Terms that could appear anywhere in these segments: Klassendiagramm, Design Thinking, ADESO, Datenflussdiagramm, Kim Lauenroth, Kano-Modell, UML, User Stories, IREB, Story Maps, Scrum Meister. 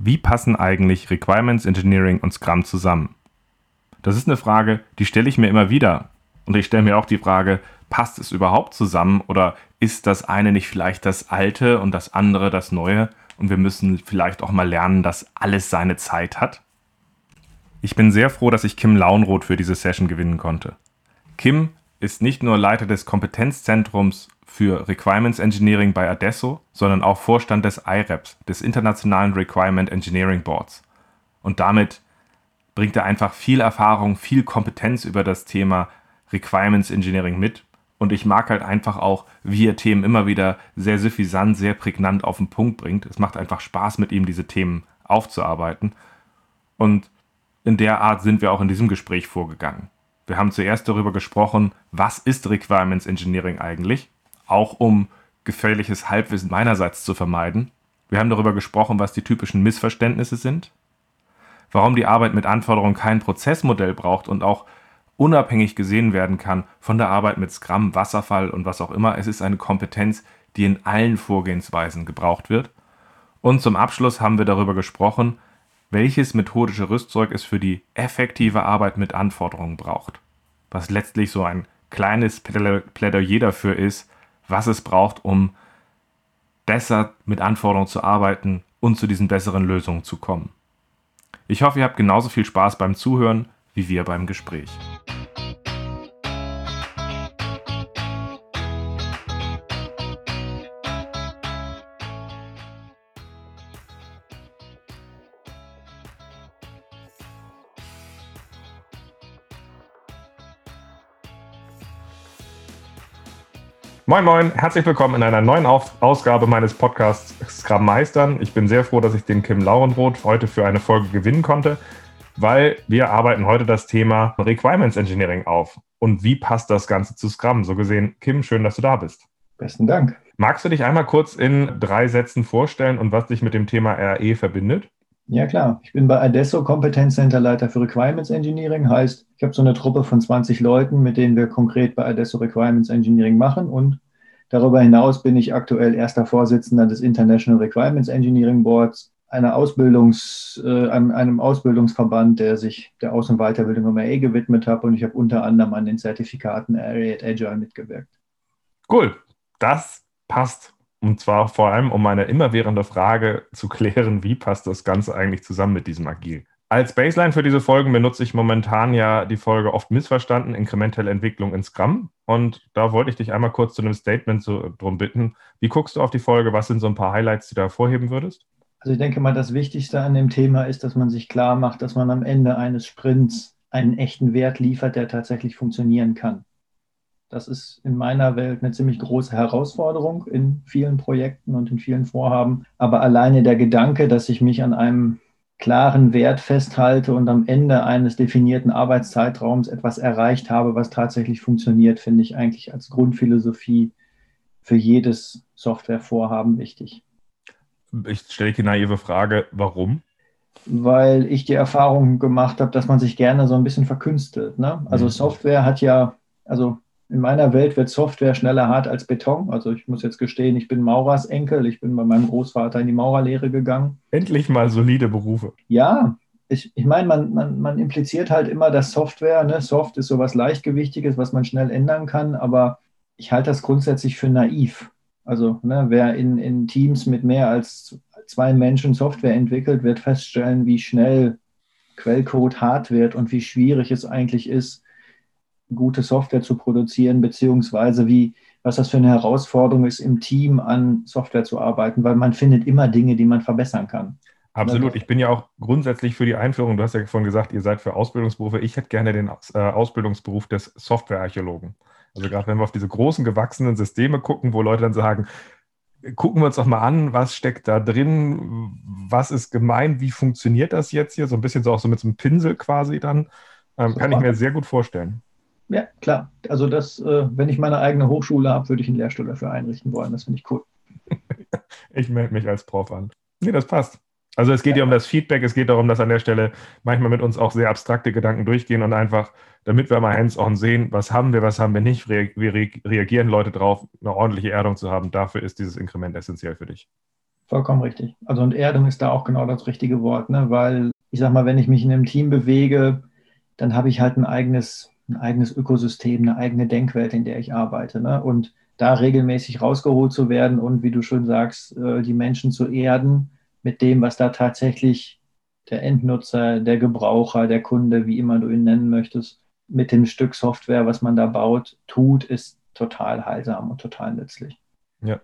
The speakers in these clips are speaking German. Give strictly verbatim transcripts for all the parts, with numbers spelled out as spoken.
Wie passen eigentlich Requirements Engineering und Scrum zusammen? Das ist eine Frage, die stelle ich mir immer wieder. Und ich stelle mir auch die Frage, passt es überhaupt zusammen oder ist das eine nicht vielleicht das Alte und das andere das Neue? Und wir müssen vielleicht auch mal lernen, dass alles seine Zeit hat. Ich bin sehr froh, dass ich Kim Lauenroth für diese Session gewinnen konnte. Kim ist nicht nur Leiter des Kompetenzzentrums für Requirements Engineering bei ADESO, sondern auch Vorstand des I R E B, des Internationalen Requirement Engineering Boards. Und damit bringt er einfach viel Erfahrung, viel Kompetenz über das Thema Requirements Engineering mit. Und ich mag halt einfach auch, wie er Themen immer wieder sehr suffisant, sehr prägnant auf den Punkt bringt. Es macht einfach Spaß, mit ihm diese Themen aufzuarbeiten. Und in der Art sind wir auch in diesem Gespräch vorgegangen. Wir haben zuerst darüber gesprochen, was ist Requirements Engineering eigentlich? Auch um gefährliches Halbwissen meinerseits zu vermeiden. Wir haben darüber gesprochen, was die typischen Missverständnisse sind, warum die Arbeit mit Anforderungen kein Prozessmodell braucht und auch unabhängig gesehen werden kann von der Arbeit mit Scrum, Wasserfall und was auch immer. Es ist eine Kompetenz, die in allen Vorgehensweisen gebraucht wird. Und zum Abschluss haben wir darüber gesprochen, welches methodische Rüstzeug es für die effektive Arbeit mit Anforderungen braucht. Was letztlich so ein kleines Plädoyer dafür ist, was es braucht, um besser mit Anforderungen zu arbeiten und zu diesen besseren Lösungen zu kommen. Ich hoffe, ihr habt genauso viel Spaß beim Zuhören wie wir beim Gespräch. Moin Moin, herzlich willkommen in einer neuen Ausgabe meines Podcasts Scrum Meistern. Ich bin sehr froh, dass ich den Kim Lauenroth heute für eine Folge gewinnen konnte, weil wir arbeiten heute das Thema Requirements Engineering auf. Und wie passt das Ganze zu Scrum? So gesehen, Kim, schön, dass du da bist. Besten Dank. Magst du dich einmal kurz in drei Sätzen vorstellen und was dich mit dem Thema R E verbindet? Ja klar, ich bin bei ADESO Kompetenzcenterleiter für Requirements Engineering, heißt, ich habe so eine Truppe von zwanzig Leuten, mit denen wir konkret bei ADESO Requirements Engineering machen, und darüber hinaus bin ich aktuell erster Vorsitzender des International Requirements Engineering Boards, einer Ausbildungs, äh, einem, einem Ausbildungsverband, der sich der Aus- und Weiterbildung im R E gewidmet hat, und ich habe unter anderem an den Zertifikaten R E at Agile mitgewirkt. Cool, das passt. Und zwar vor allem, um meine immerwährende Frage zu klären, wie passt das Ganze eigentlich zusammen mit diesem Agil? Als Baseline für diese Folgen benutze ich momentan ja die Folge oft missverstanden, inkrementelle Entwicklung in Scrum. Und da wollte ich dich einmal kurz zu einem Statement so drum bitten. Wie guckst du auf die Folge? Was sind so ein paar Highlights, die du hervorheben würdest? Also ich denke mal, das Wichtigste an dem Thema ist, dass man sich klar macht, dass man am Ende eines Sprints einen echten Wert liefert, der tatsächlich funktionieren kann. Das ist in meiner Welt eine ziemlich große Herausforderung in vielen Projekten und in vielen Vorhaben. Aber alleine der Gedanke, dass ich mich an einem klaren Wert festhalte und am Ende eines definierten Arbeitszeitraums etwas erreicht habe, was tatsächlich funktioniert, finde ich eigentlich als Grundphilosophie für jedes Softwarevorhaben wichtig. Ich stelle die naive Frage, warum? Weil ich die Erfahrung gemacht habe, dass man sich gerne so ein bisschen verkünstelt. Ne? Also Software hat ja... also in meiner Welt wird Software schneller hart als Beton. Also ich muss jetzt gestehen, ich bin Maurers Enkel. Ich bin bei meinem Großvater in die Maurerlehre gegangen. Endlich mal solide Berufe. Ja, ich, ich meine, man, man, man impliziert halt immer, dass Software, ne, Soft ist sowas Leichtgewichtiges, was man schnell ändern kann. Aber ich halte das grundsätzlich für naiv. Also ne, wer in, in Teams mit mehr als zwei Menschen Software entwickelt, wird feststellen, wie schnell Quellcode hart wird und wie schwierig es eigentlich ist, gute Software zu produzieren, beziehungsweise wie, was das für eine Herausforderung ist, im Team an Software zu arbeiten, weil man findet immer Dinge, die man verbessern kann. Absolut. Ich bin ja auch grundsätzlich für die Einführung, du hast ja vorhin gesagt, ihr seid für Ausbildungsberufe. Ich hätte gerne den Ausbildungsberuf des Softwarearchäologen. Also gerade wenn wir auf diese großen, gewachsenen Systeme gucken, wo Leute dann sagen, gucken wir uns doch mal an, was steckt da drin, was ist gemeint, wie funktioniert das jetzt hier? So ein bisschen so auch so mit so einem Pinsel quasi dann. Ähm, kann ich mir sehr gut vorstellen. Ja, klar. Also das, wenn ich meine eigene Hochschule habe, würde ich einen Lehrstuhl dafür einrichten wollen. Das finde ich cool. Ich melde mich als Prof an. Nee, das passt. Also es geht ja um das Feedback. Es geht darum, dass an der Stelle manchmal mit uns auch sehr abstrakte Gedanken durchgehen und einfach, damit wir mal hands-on sehen, was haben wir, was haben wir nicht, wie reagieren Leute drauf, eine ordentliche Erdung zu haben. Dafür ist dieses Inkrement essentiell für dich. Vollkommen richtig. Also und Erdung ist da auch genau das richtige Wort, ne? Weil ich sag mal, wenn ich mich in einem Team bewege, dann habe ich halt ein eigenes, ein eigenes Ökosystem, eine eigene Denkwelt, in der ich arbeite, ne? Und da regelmäßig rausgeholt zu werden und, wie du schon sagst, die Menschen zu erden mit dem, was da tatsächlich der Endnutzer, der Gebraucher, der Kunde, wie immer du ihn nennen möchtest, mit dem Stück Software, was man da baut, tut, ist total heilsam und total nützlich. Ja,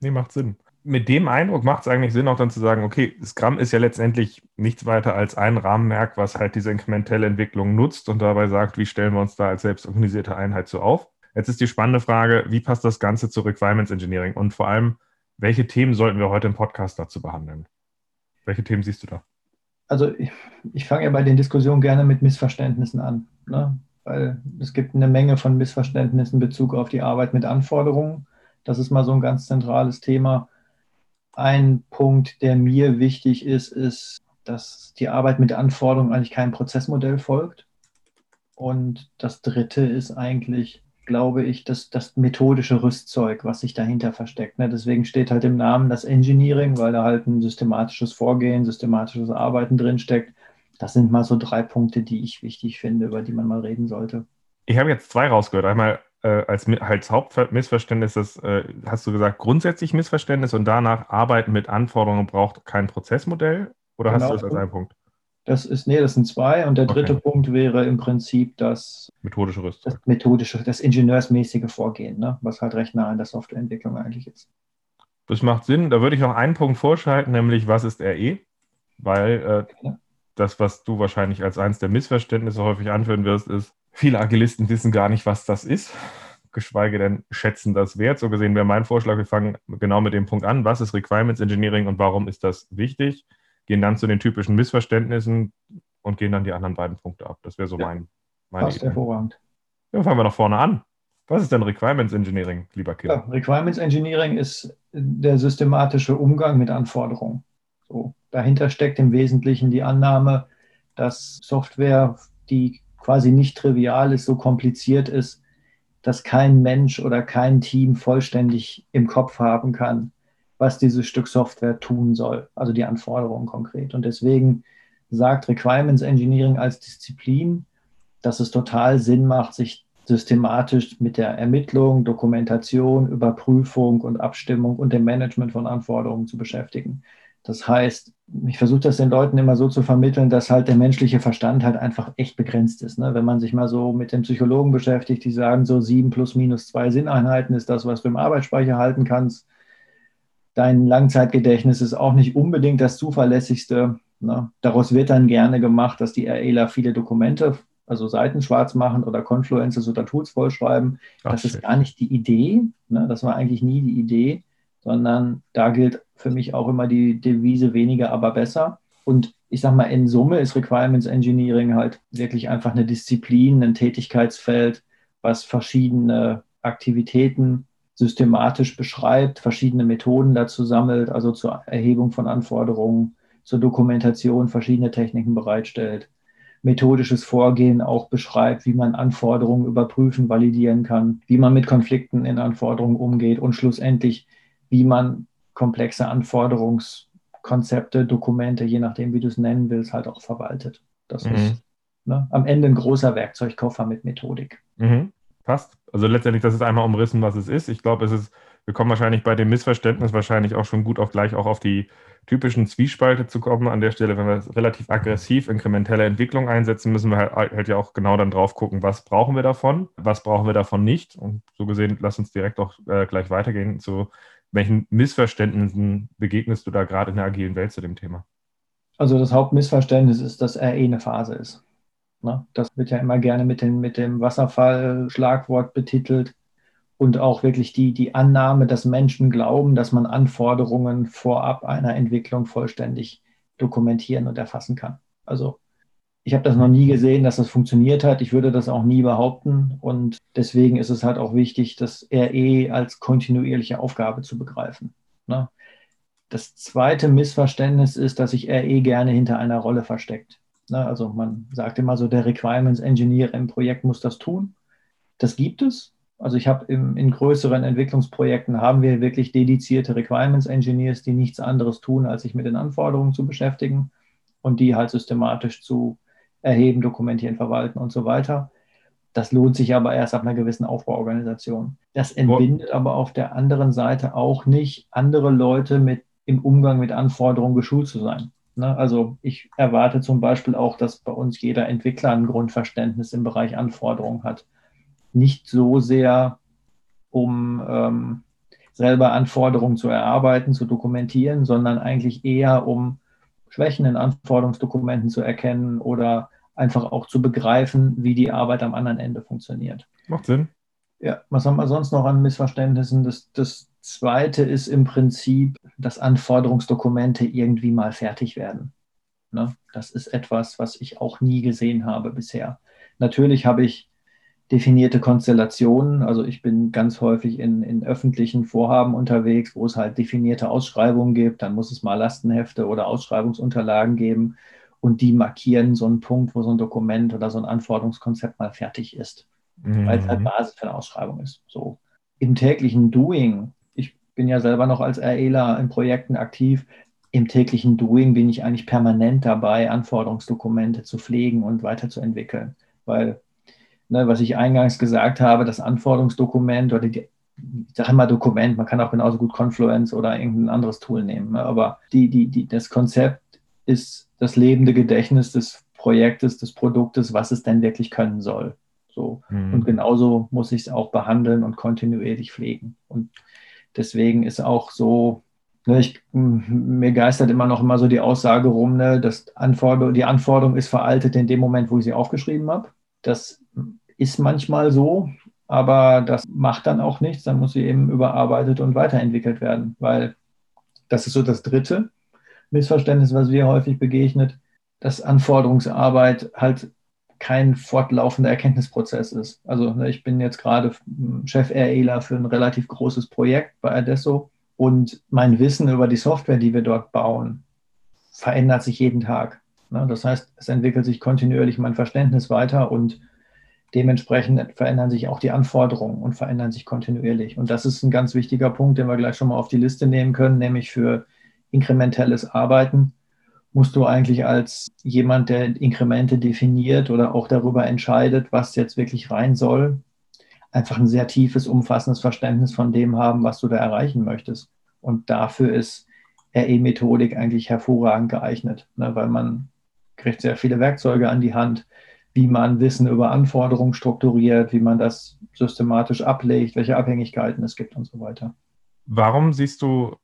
nee, macht Sinn. Mit dem Eindruck macht es eigentlich Sinn, auch dann zu sagen, okay, Scrum ist ja letztendlich nichts weiter als ein Rahmenwerk, was halt diese inkrementelle Entwicklung nutzt und dabei sagt, wie stellen wir uns da als selbstorganisierte Einheit so auf. Jetzt ist die spannende Frage, wie passt das Ganze zu Requirements Engineering und vor allem, welche Themen sollten wir heute im Podcast dazu behandeln? Welche Themen siehst du da? Also ich, ich fange ja bei den Diskussionen gerne mit Missverständnissen an, ne? Weil es gibt eine Menge von Missverständnissen in Bezug auf die Arbeit mit Anforderungen. Das ist mal so ein ganz zentrales Thema. Ein Punkt, der mir wichtig ist, ist, dass die Arbeit mit Anforderungen eigentlich keinem Prozessmodell folgt. Und das Dritte ist eigentlich, glaube ich, das, das methodische Rüstzeug, was sich dahinter versteckt. Ne? Deswegen steht halt im Namen das Engineering, weil da halt ein systematisches Vorgehen, systematisches Arbeiten drinsteckt. Das sind mal so drei Punkte, die ich wichtig finde, über die man mal reden sollte. Ich habe jetzt zwei rausgehört. Einmal äh, als, als Hauptmissverständnis, das äh, hast du gesagt, grundsätzlich Missverständnis und danach Arbeiten mit Anforderungen braucht kein Prozessmodell? Oder genau, hast du das als einen Punkt? Das ist, nee, das sind zwei. Und der dritte okay. Punkt wäre im Prinzip das methodische Rüstzeug. Das methodische, das ingenieursmäßige Vorgehen, ne? Was halt recht nah an der Softwareentwicklung eigentlich ist. Das macht Sinn. Da würde ich noch einen Punkt vorschalten, nämlich was ist R E? Weil äh, ja. das, was du wahrscheinlich als eines der Missverständnisse häufig anführen wirst, ist, viele Agilisten wissen gar nicht, was das ist, geschweige denn schätzen das wert. So gesehen wäre mein Vorschlag, wir fangen genau mit dem Punkt an, was ist Requirements Engineering und warum ist das wichtig? Gehen dann zu den typischen Missverständnissen und gehen dann die anderen beiden Punkte ab. Das wäre so ja, mein, meine passt Idee. Hervorragend. Dann ja, fangen wir noch vorne an. Was ist denn Requirements Engineering, lieber Kim? Ja, Requirements Engineering ist der systematische Umgang mit Anforderungen. So, dahinter steckt im Wesentlichen die Annahme, dass Software, die quasi nicht trivial ist, so kompliziert ist, dass kein Mensch oder kein Team vollständig im Kopf haben kann, was dieses Stück Software tun soll, also die Anforderungen konkret. Und deswegen sagt Requirements Engineering als Disziplin, dass es total Sinn macht, sich systematisch mit der Ermittlung, Dokumentation, Überprüfung und Abstimmung und dem Management von Anforderungen zu beschäftigen. Das heißt, ich versuche das den Leuten immer so zu vermitteln, dass halt der menschliche Verstand halt einfach echt begrenzt ist, ne? Wenn man sich mal so mit den Psychologen beschäftigt, die sagen so sieben plus minus zwei Sinneinheiten ist das, was du im Arbeitsspeicher halten kannst. Dein Langzeitgedächtnis ist auch nicht unbedingt das Zuverlässigste, ne? Daraus wird dann gerne gemacht, dass die REler viele Dokumente, also Seiten schwarz machen oder Confluences oder Tools vollschreiben. Ach, das ist gar nicht die Idee, ne? Das war eigentlich nie die Idee, sondern da gilt für mich auch immer die Devise weniger, aber besser. Und ich sag mal, in Summe ist Requirements Engineering halt wirklich einfach eine Disziplin, ein Tätigkeitsfeld, was verschiedene Aktivitäten systematisch beschreibt, verschiedene Methoden dazu sammelt, also zur Erhebung von Anforderungen, zur Dokumentation verschiedene Techniken bereitstellt, methodisches Vorgehen auch beschreibt, wie man Anforderungen überprüfen, validieren kann, wie man mit Konflikten in Anforderungen umgeht und schlussendlich, wie man komplexe Anforderungskonzepte, Dokumente, je nachdem, wie du es nennen willst, halt auch verwaltet. Das mhm. ist ne, am Ende ein großer Werkzeugkoffer mit Methodik. Mhm. Passt. Also letztendlich, das ist einmal umrissen, was es ist. Ich glaube, es ist, wir kommen wahrscheinlich bei dem Missverständnis wahrscheinlich auch schon gut auch gleich auch auf die typischen Zwiespalte zu kommen. An der Stelle, wenn wir relativ aggressiv inkrementelle Entwicklung einsetzen, müssen wir halt, halt ja auch genau dann drauf gucken, was brauchen wir davon, was brauchen wir davon nicht. Und so gesehen, lass uns direkt auch äh, gleich weitergehen zu welchen Missverständnissen begegnest du da gerade in der agilen Welt zu dem Thema? Also das Hauptmissverständnis ist, dass R E eine Phase ist. Das wird ja immer gerne mit dem, mit dem Wasserfall-Schlagwort betitelt und auch wirklich die, die Annahme, dass Menschen glauben, dass man Anforderungen vorab einer Entwicklung vollständig dokumentieren und erfassen kann. Also ich habe das noch nie gesehen, dass das funktioniert hat. Ich würde das auch nie behaupten und deswegen ist es halt auch wichtig, das R E als kontinuierliche Aufgabe zu begreifen. Das zweite Missverständnis ist, dass sich R E gerne hinter einer Rolle versteckt. Also man sagt immer so, der Requirements Engineer im Projekt muss das tun. Das gibt es, Also ich habe in größeren Entwicklungsprojekten haben wir wirklich dedizierte Requirements Engineers, die nichts anderes tun, als sich mit den Anforderungen zu beschäftigen und die halt systematisch zu erheben, dokumentieren, verwalten und so weiter. Das lohnt sich aber erst ab einer gewissen Aufbauorganisation. Das entbindet aber auf der anderen Seite auch nicht, andere Leute mit im Umgang mit Anforderungen geschult zu sein. Ne? Also ich erwarte zum Beispiel auch, dass bei uns jeder Entwickler ein Grundverständnis im Bereich Anforderungen hat. Nicht so sehr, um ähm, selber Anforderungen zu erarbeiten, zu dokumentieren, sondern eigentlich eher, um Schwächen in Anforderungsdokumenten zu erkennen oder einfach auch zu begreifen, wie die Arbeit am anderen Ende funktioniert. Macht Sinn. Ja, was haben wir sonst noch an Missverständnissen? Das, das Zweite ist im Prinzip, dass Anforderungsdokumente irgendwie mal fertig werden. Ne? Das ist etwas, was ich auch nie gesehen habe bisher. Natürlich habe ich definierte Konstellationen. Also ich bin ganz häufig in, in öffentlichen Vorhaben unterwegs, wo es halt definierte Ausschreibungen gibt. Dann muss es mal Lastenhefte oder Ausschreibungsunterlagen geben und die markieren so einen Punkt, wo so ein Dokument oder so ein Anforderungskonzept mal fertig ist, mhm. weil es halt Basis für eine Ausschreibung ist. So. Im täglichen Doing, ich bin ja selber noch als REler in Projekten aktiv, im täglichen Doing bin ich eigentlich permanent dabei, Anforderungsdokumente zu pflegen und weiterzuentwickeln, weil Ne, was ich eingangs gesagt habe, das Anforderungsdokument oder die, ich sage immer Dokument, man kann auch genauso gut Confluence oder irgendein anderes Tool nehmen, ne, aber die, die, die, das Konzept ist das lebende Gedächtnis des Projektes, des Produktes, was es denn wirklich können soll. So. Mhm. Und genauso muss ich es auch behandeln und kontinuierlich pflegen. Und deswegen ist auch so, ne, ich, mir geistert immer noch immer so die Aussage rum, ne, dass Anforder- die Anforderung ist veraltet in dem Moment, wo ich sie aufgeschrieben habe. Das ist manchmal so, aber das macht dann auch nichts. Dann muss sie eben überarbeitet und weiterentwickelt werden, weil das ist so das dritte Missverständnis, was wir häufig begegnet, dass Anforderungsarbeit halt kein fortlaufender Erkenntnisprozess ist. Also ne, ich bin jetzt gerade Chef-REler für ein relativ großes Projekt bei ADESO und mein Wissen über die Software, die wir dort bauen, verändert sich jeden Tag. Ne? Das heißt, es entwickelt sich kontinuierlich mein Verständnis weiter und dementsprechend verändern sich auch die Anforderungen und verändern sich kontinuierlich. Und das ist ein ganz wichtiger Punkt, den wir gleich schon mal auf die Liste nehmen können, nämlich für inkrementelles Arbeiten musst du eigentlich als jemand, der Inkremente definiert oder auch darüber entscheidet, was jetzt wirklich rein soll, einfach ein sehr tiefes, umfassendes Verständnis von dem haben, was du da erreichen möchtest. Und dafür ist R E-Methodik eigentlich hervorragend geeignet, ne, weil man kriegt sehr viele Werkzeuge an die Hand, wie man Wissen über Anforderungen strukturiert, wie man das systematisch ablegt, welche Abhängigkeiten es gibt und so weiter. Warum siehst du,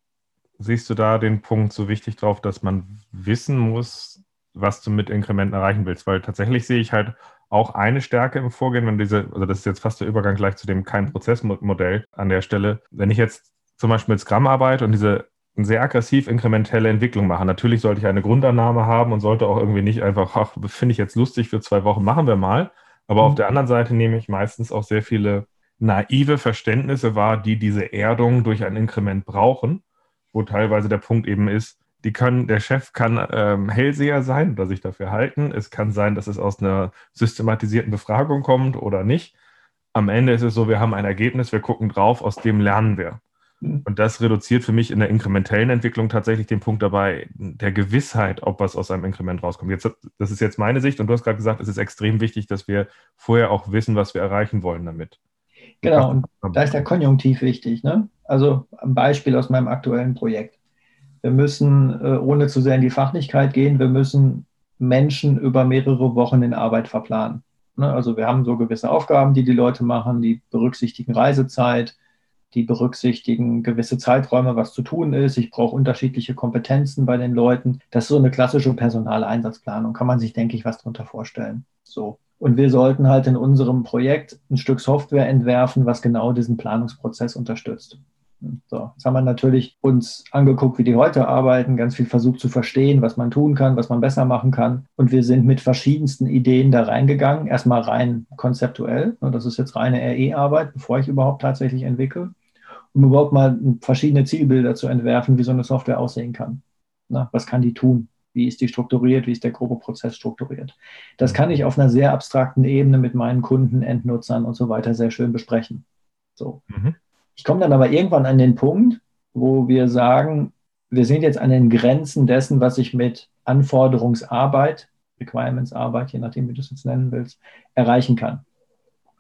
siehst du da den Punkt so wichtig drauf, dass man wissen muss, was du mit Inkrementen erreichen willst? Weil tatsächlich sehe ich halt auch eine Stärke im Vorgehen, wenn diese, also das ist jetzt fast der Übergang gleich zu dem Kein-Prozess-Modell an der Stelle. Wenn ich jetzt zum Beispiel mit Scrum arbeite und diese eine sehr aggressiv inkrementelle Entwicklung machen. Natürlich sollte ich eine Grundannahme haben und sollte auch irgendwie nicht einfach, ach, finde ich jetzt lustig, für zwei Wochen machen wir mal. Aber mhm. auf der anderen Seite nehme ich meistens auch sehr viele naive Verständnisse wahr, die diese Erdung durch ein Inkrement brauchen, wo teilweise der Punkt eben ist, die können, der Chef kann ähm, Hellseher sein oder sich dafür halten. Es kann sein, dass es aus einer systematisierten Befragung kommt oder nicht. Am Ende ist es so, wir haben ein Ergebnis, wir gucken drauf, aus dem lernen wir. Und das reduziert für mich in der inkrementellen Entwicklung tatsächlich den Punkt dabei, der Gewissheit, ob was aus einem Inkrement rauskommt. Jetzt, das ist jetzt meine Sicht und du hast gerade gesagt, es ist extrem wichtig, dass wir vorher auch wissen, was wir erreichen wollen damit. Genau, und da ist der Konjunktiv wichtig. Ne? Also ein Beispiel aus meinem aktuellen Projekt. Wir müssen, ohne zu sehr in die Fachlichkeit gehen, wir müssen Menschen über mehrere Wochen in Arbeit verplanen. Ne? Also wir haben so gewisse Aufgaben, die die Leute machen, die berücksichtigen Reisezeit, die berücksichtigen gewisse Zeiträume, was zu tun ist. Ich brauche unterschiedliche Kompetenzen bei den Leuten. Das ist so eine klassische personale Einsatzplanung. Kann man sich, denke ich, was darunter vorstellen. So. Und wir sollten halt in unserem Projekt ein Stück Software entwerfen, was genau diesen Planungsprozess unterstützt. So. Jetzt haben wir natürlich uns angeguckt, wie die heute arbeiten, ganz viel versucht zu verstehen, was man tun kann, was man besser machen kann. Und wir sind mit verschiedensten Ideen da reingegangen. Erstmal rein konzeptuell. Das ist jetzt reine R E-Arbeit, bevor ich überhaupt tatsächlich entwickle. Um überhaupt mal verschiedene Zielbilder zu entwerfen, wie so eine Software aussehen kann. Na, was kann die tun? Wie ist die strukturiert? Wie ist der grobe Prozess strukturiert? Das kann ich auf einer sehr abstrakten Ebene mit meinen Kunden, Endnutzern und so weiter sehr schön besprechen. So. Mhm. Ich komme dann aber irgendwann an den Punkt, wo wir sagen, wir sind jetzt an den Grenzen dessen, was ich mit Anforderungsarbeit, Requirements-Arbeit, je nachdem, wie du es jetzt nennen willst, erreichen kann.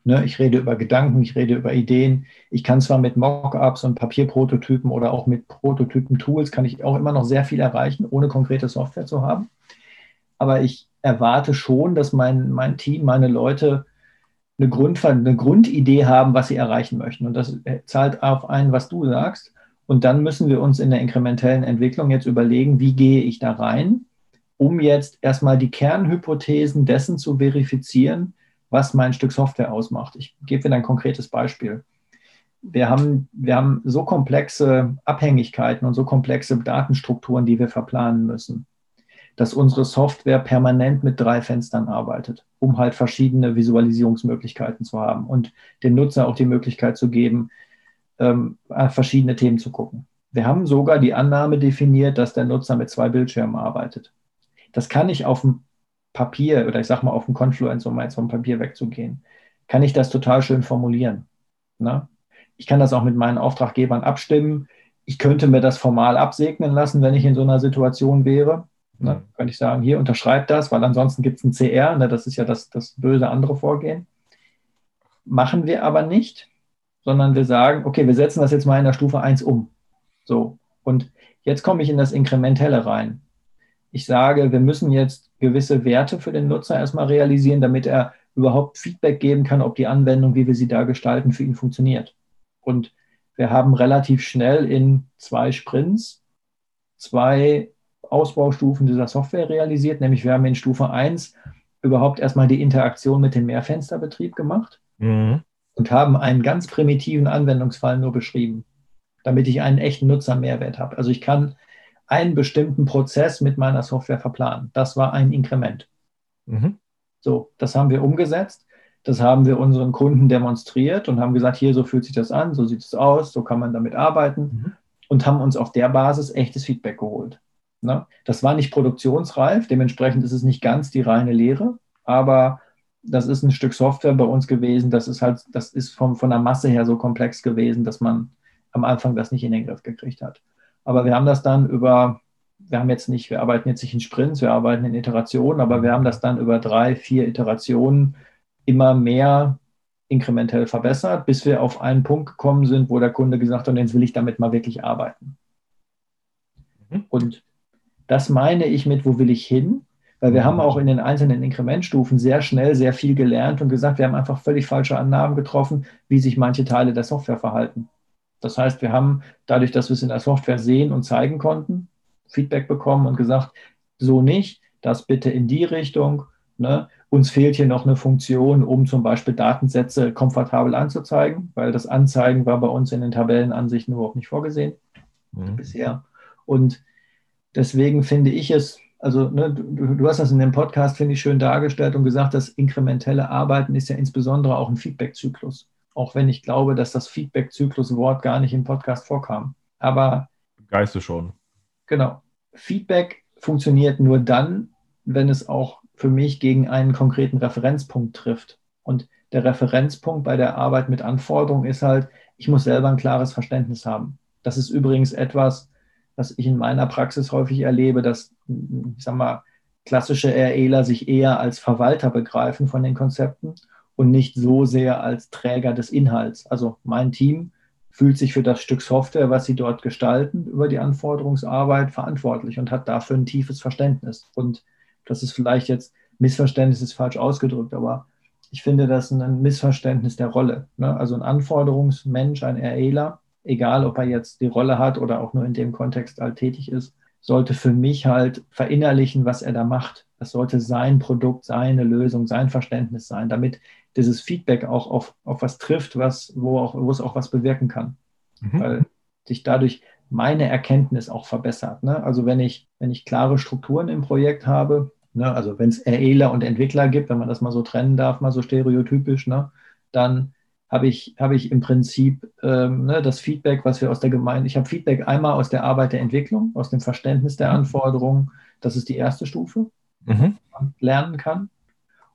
Ne, ich rede über Gedanken, ich rede über Ideen. Ich kann zwar mit Mockups und Papierprototypen oder auch mit Prototypen-Tools kann ich auch immer noch sehr viel erreichen, ohne konkrete Software zu haben. Aber ich erwarte schon, dass mein, mein Team, meine Leute eine, Grund, eine Grundidee haben, was sie erreichen möchten. Und das zahlt auf ein, was du sagst. Und dann müssen wir uns in der inkrementellen Entwicklung jetzt überlegen, wie gehe ich da rein, um jetzt erstmal die Kernhypothesen dessen zu verifizieren, was mein Stück Software ausmacht. Ich gebe Ihnen ein konkretes Beispiel. Wir haben, wir haben so komplexe Abhängigkeiten und so komplexe Datenstrukturen, die wir verplanen müssen, dass unsere Software permanent mit drei Fenstern arbeitet, um halt verschiedene Visualisierungsmöglichkeiten zu haben und dem Nutzer auch die Möglichkeit zu geben, ähm, verschiedene Themen zu gucken. Wir haben sogar die Annahme definiert, dass der Nutzer mit zwei Bildschirmen arbeitet. Das kann ich auf dem Papier oder ich sage mal auf dem Confluence, um jetzt vom Papier wegzugehen, kann ich das total schön formulieren. Ne? Ich kann das auch mit meinen Auftraggebern abstimmen. Ich könnte mir das formal absegnen lassen, wenn ich in so einer Situation wäre. Ne? Mhm. Könnte ich sagen, hier unterschreibt das, weil ansonsten gibt es ein C R. Ne? Das ist ja das, das böse andere Vorgehen. Machen wir aber nicht, sondern wir sagen, okay, wir setzen das jetzt mal in der Stufe eins um. So. Und jetzt komme ich in das Inkrementelle rein. Ich sage, wir müssen jetzt gewisse Werte für den Nutzer erstmal realisieren, damit er überhaupt Feedback geben kann, ob die Anwendung, wie wir sie da gestalten, für ihn funktioniert. Und wir haben relativ schnell in zwei Sprints zwei Ausbaustufen dieser Software realisiert, nämlich wir haben in Stufe eins überhaupt erstmal die Interaktion mit dem Mehrfensterbetrieb gemacht mhm. und haben einen ganz primitiven Anwendungsfall nur beschrieben, damit ich einen echten Nutzermehrwert habe. Also ich kann einen bestimmten Prozess mit meiner Software verplanen. Das war ein Inkrement. Mhm. So, das haben wir umgesetzt. Das haben wir unseren Kunden demonstriert und haben gesagt, hier, so fühlt sich das an, so sieht es aus, so kann man damit arbeiten mhm. und haben uns auf der Basis echtes Feedback geholt. Ne? Das war nicht produktionsreif, dementsprechend ist es nicht ganz die reine Lehre, aber das ist ein Stück Software bei uns gewesen, das ist halt, das ist vom, von der Masse her so komplex gewesen, dass man am Anfang das nicht in den Griff gekriegt hat. Aber wir haben das dann über, wir haben jetzt nicht, wir arbeiten jetzt nicht in Sprints, wir arbeiten in Iterationen, aber wir haben das dann über drei, vier Iterationen immer mehr inkrementell verbessert, bis wir auf einen Punkt gekommen sind, wo der Kunde gesagt hat, jetzt will ich damit mal wirklich arbeiten. Mhm. Und das meine ich mit, wo will ich hin? Weil wir haben auch in den einzelnen Inkrementstufen sehr schnell sehr viel gelernt und gesagt, wir haben einfach völlig falsche Annahmen getroffen, wie sich manche Teile der Software verhalten. Das heißt, wir haben dadurch, dass wir es in der Software sehen und zeigen konnten, Feedback bekommen und gesagt, so nicht, das bitte in die Richtung. Ne? Uns fehlt hier noch eine Funktion, um zum Beispiel Datensätze komfortabel anzuzeigen, weil das Anzeigen war bei uns in den Tabellenansichten überhaupt nicht vorgesehen mhm. bisher. Und deswegen finde ich es, also ne, du, du hast das in dem Podcast, finde ich, schön dargestellt und gesagt, das inkrementelle Arbeiten ist ja insbesondere auch ein Feedback-Zyklus. Auch wenn ich glaube, dass das Feedback-Zyklus-Wort gar nicht im Podcast vorkam. Aber im Geiste schon. Genau. Feedback funktioniert nur dann, wenn es auch für mich gegen einen konkreten Referenzpunkt trifft. Und der Referenzpunkt bei der Arbeit mit Anforderungen ist halt, ich muss selber ein klares Verständnis haben. Das ist übrigens etwas, was ich in meiner Praxis häufig erlebe, dass, ich sag mal, klassische REler sich eher als Verwalter begreifen von den Konzepten und nicht so sehr als Träger des Inhalts. Also mein Team fühlt sich für das Stück Software, was sie dort gestalten, über die Anforderungsarbeit verantwortlich und hat dafür ein tiefes Verständnis. Und das ist vielleicht jetzt, Missverständnis ist falsch ausgedrückt, aber ich finde das ein Missverständnis der Rolle. Ne? Also ein Anforderungsmensch, ein REler, egal ob er jetzt die Rolle hat oder auch nur in dem Kontext alltätig ist, sollte für mich halt verinnerlichen, was er da macht. Das sollte sein Produkt, seine Lösung, sein Verständnis sein, damit dieses Feedback auch auf, auf was trifft, was, wo, auch, wo es auch was bewirken kann. Mhm. Weil sich dadurch meine Erkenntnis auch verbessert. Ne? Also wenn ich, wenn ich klare Strukturen im Projekt habe, ne? Also wenn es REler und Entwickler gibt, wenn man das mal so trennen darf, mal so stereotypisch, ne? Dann habe ich, hab ich im Prinzip ähm, ne, das Feedback, was wir aus der Gemeinde, ich habe Feedback einmal aus der Arbeit der Entwicklung, aus dem Verständnis der Anforderungen, das ist die erste Stufe, mhm. die man lernen kann.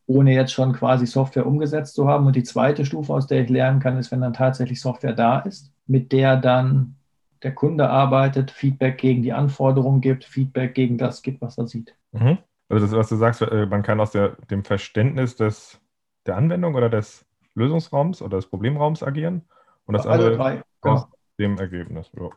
ohne jetzt schon quasi Software umgesetzt zu haben. Und die zweite Stufe, aus der ich lernen kann, ist, wenn dann tatsächlich Software da ist, mit der dann der Kunde arbeitet, Feedback gegen die Anforderungen gibt, Feedback gegen das gibt, was er sieht. Mhm. Also das, was du sagst, man kann aus der, dem Verständnis des, der Anwendung oder des Lösungsraums oder des Problemraums agieren und das also andere drei, aus genau. dem Ergebnis. Ja.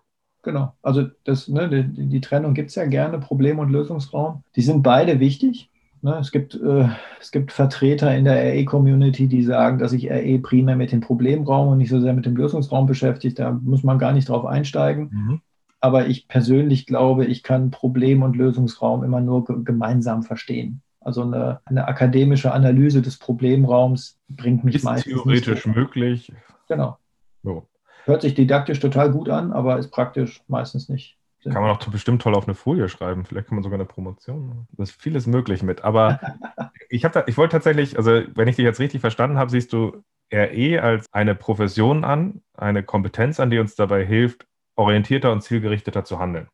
Genau, also das, ne, die, die Trennung gibt es ja gerne, Problem und Lösungsraum. Die sind beide wichtig. Ne, es gibt, äh, es gibt Vertreter in der R E-Community, die sagen, dass sich R E primär mit dem Problemraum und nicht so sehr mit dem Lösungsraum beschäftigt. Da muss man gar nicht drauf einsteigen. Mhm. Aber ich persönlich glaube, ich kann Problem und Lösungsraum immer nur g- gemeinsam verstehen. Also eine, eine akademische Analyse des Problemraums bringt mich ist meistens theoretisch nicht möglich. Genau. So. Hört sich didaktisch total gut an, aber ist praktisch meistens nicht. Kann man auch bestimmt toll auf eine Folie schreiben. Vielleicht kann man sogar eine Promotion machen. Da ist vieles möglich mit. Aber ich, hab da, ich wollte tatsächlich, also wenn ich dich jetzt richtig verstanden habe, siehst du R E als eine Profession an, eine Kompetenz an, die uns dabei hilft, orientierter und zielgerichteter zu handeln.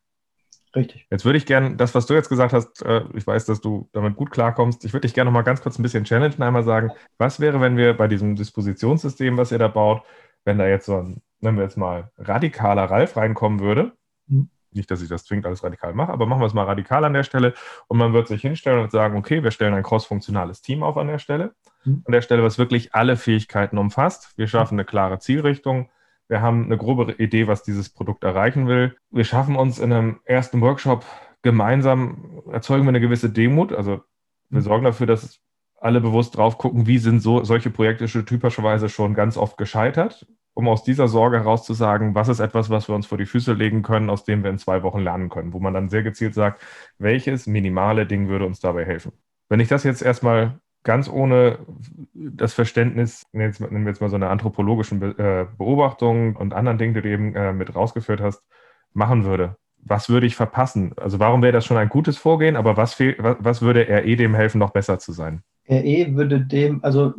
Richtig. Jetzt würde ich gerne, das, was du jetzt gesagt hast, ich weiß, dass du damit gut klarkommst, ich würde dich gerne noch mal ganz kurz ein bisschen challengen, einmal sagen, was wäre, wenn wir bei diesem Dispositionssystem, was ihr da baut, wenn da jetzt so ein, nennen wir jetzt mal, radikaler Ralf reinkommen würde, mhm. Nicht, dass ich das zwingend alles radikal mache, aber machen wir es mal radikal an der Stelle und man wird sich hinstellen und sagen, okay, wir stellen ein crossfunktionales Team auf an der Stelle, mhm. an der Stelle, was wirklich alle Fähigkeiten umfasst. Wir schaffen eine klare Zielrichtung, wir haben eine grobe Idee, was dieses Produkt erreichen will. Wir schaffen uns in einem ersten Workshop gemeinsam, erzeugen wir eine gewisse Demut, also wir mhm. sorgen dafür, dass alle bewusst drauf gucken, wie sind so, solche Projekte typischerweise schon ganz oft gescheitert, um aus dieser Sorge heraus zu sagen, was ist etwas, was wir uns vor die Füße legen können, aus dem wir in zwei Wochen lernen können, wo man dann sehr gezielt sagt, welches minimale Ding würde uns dabei helfen. Wenn ich das jetzt erstmal ganz ohne das Verständnis, jetzt, nehmen wir jetzt mal so eine anthropologischen Beobachtung und anderen Dingen, die du eben mit rausgeführt hast, machen würde, was würde ich verpassen? Also warum wäre das schon ein gutes Vorgehen, aber was, fehl, was würde R E dem helfen, noch besser zu sein? R E würde dem, also...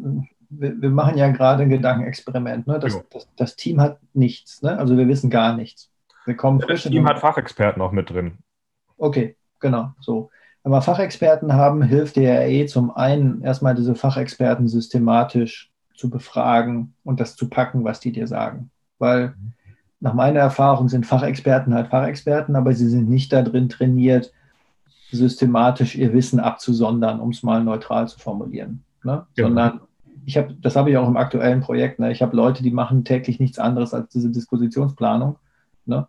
Wir machen ja gerade ein Gedankenexperiment. Ne? Das, das, das Team hat nichts. Ne? Also wir wissen gar nichts. Wir kommen ja, das Team hat Fachexperten auch mit drin. Okay, genau. So. Wenn wir Fachexperten haben, hilft der R E zum einen, erstmal diese Fachexperten systematisch zu befragen und das zu packen, was die dir sagen. Weil nach meiner Erfahrung sind Fachexperten halt Fachexperten, aber sie sind nicht darin trainiert, systematisch ihr Wissen abzusondern, um es mal neutral zu formulieren. Ne? Genau. Sondern Ich hab, das habe ich auch im aktuellen Projekt. Ne? Ich habe Leute, die machen täglich nichts anderes als diese Dispositionsplanung. Ne?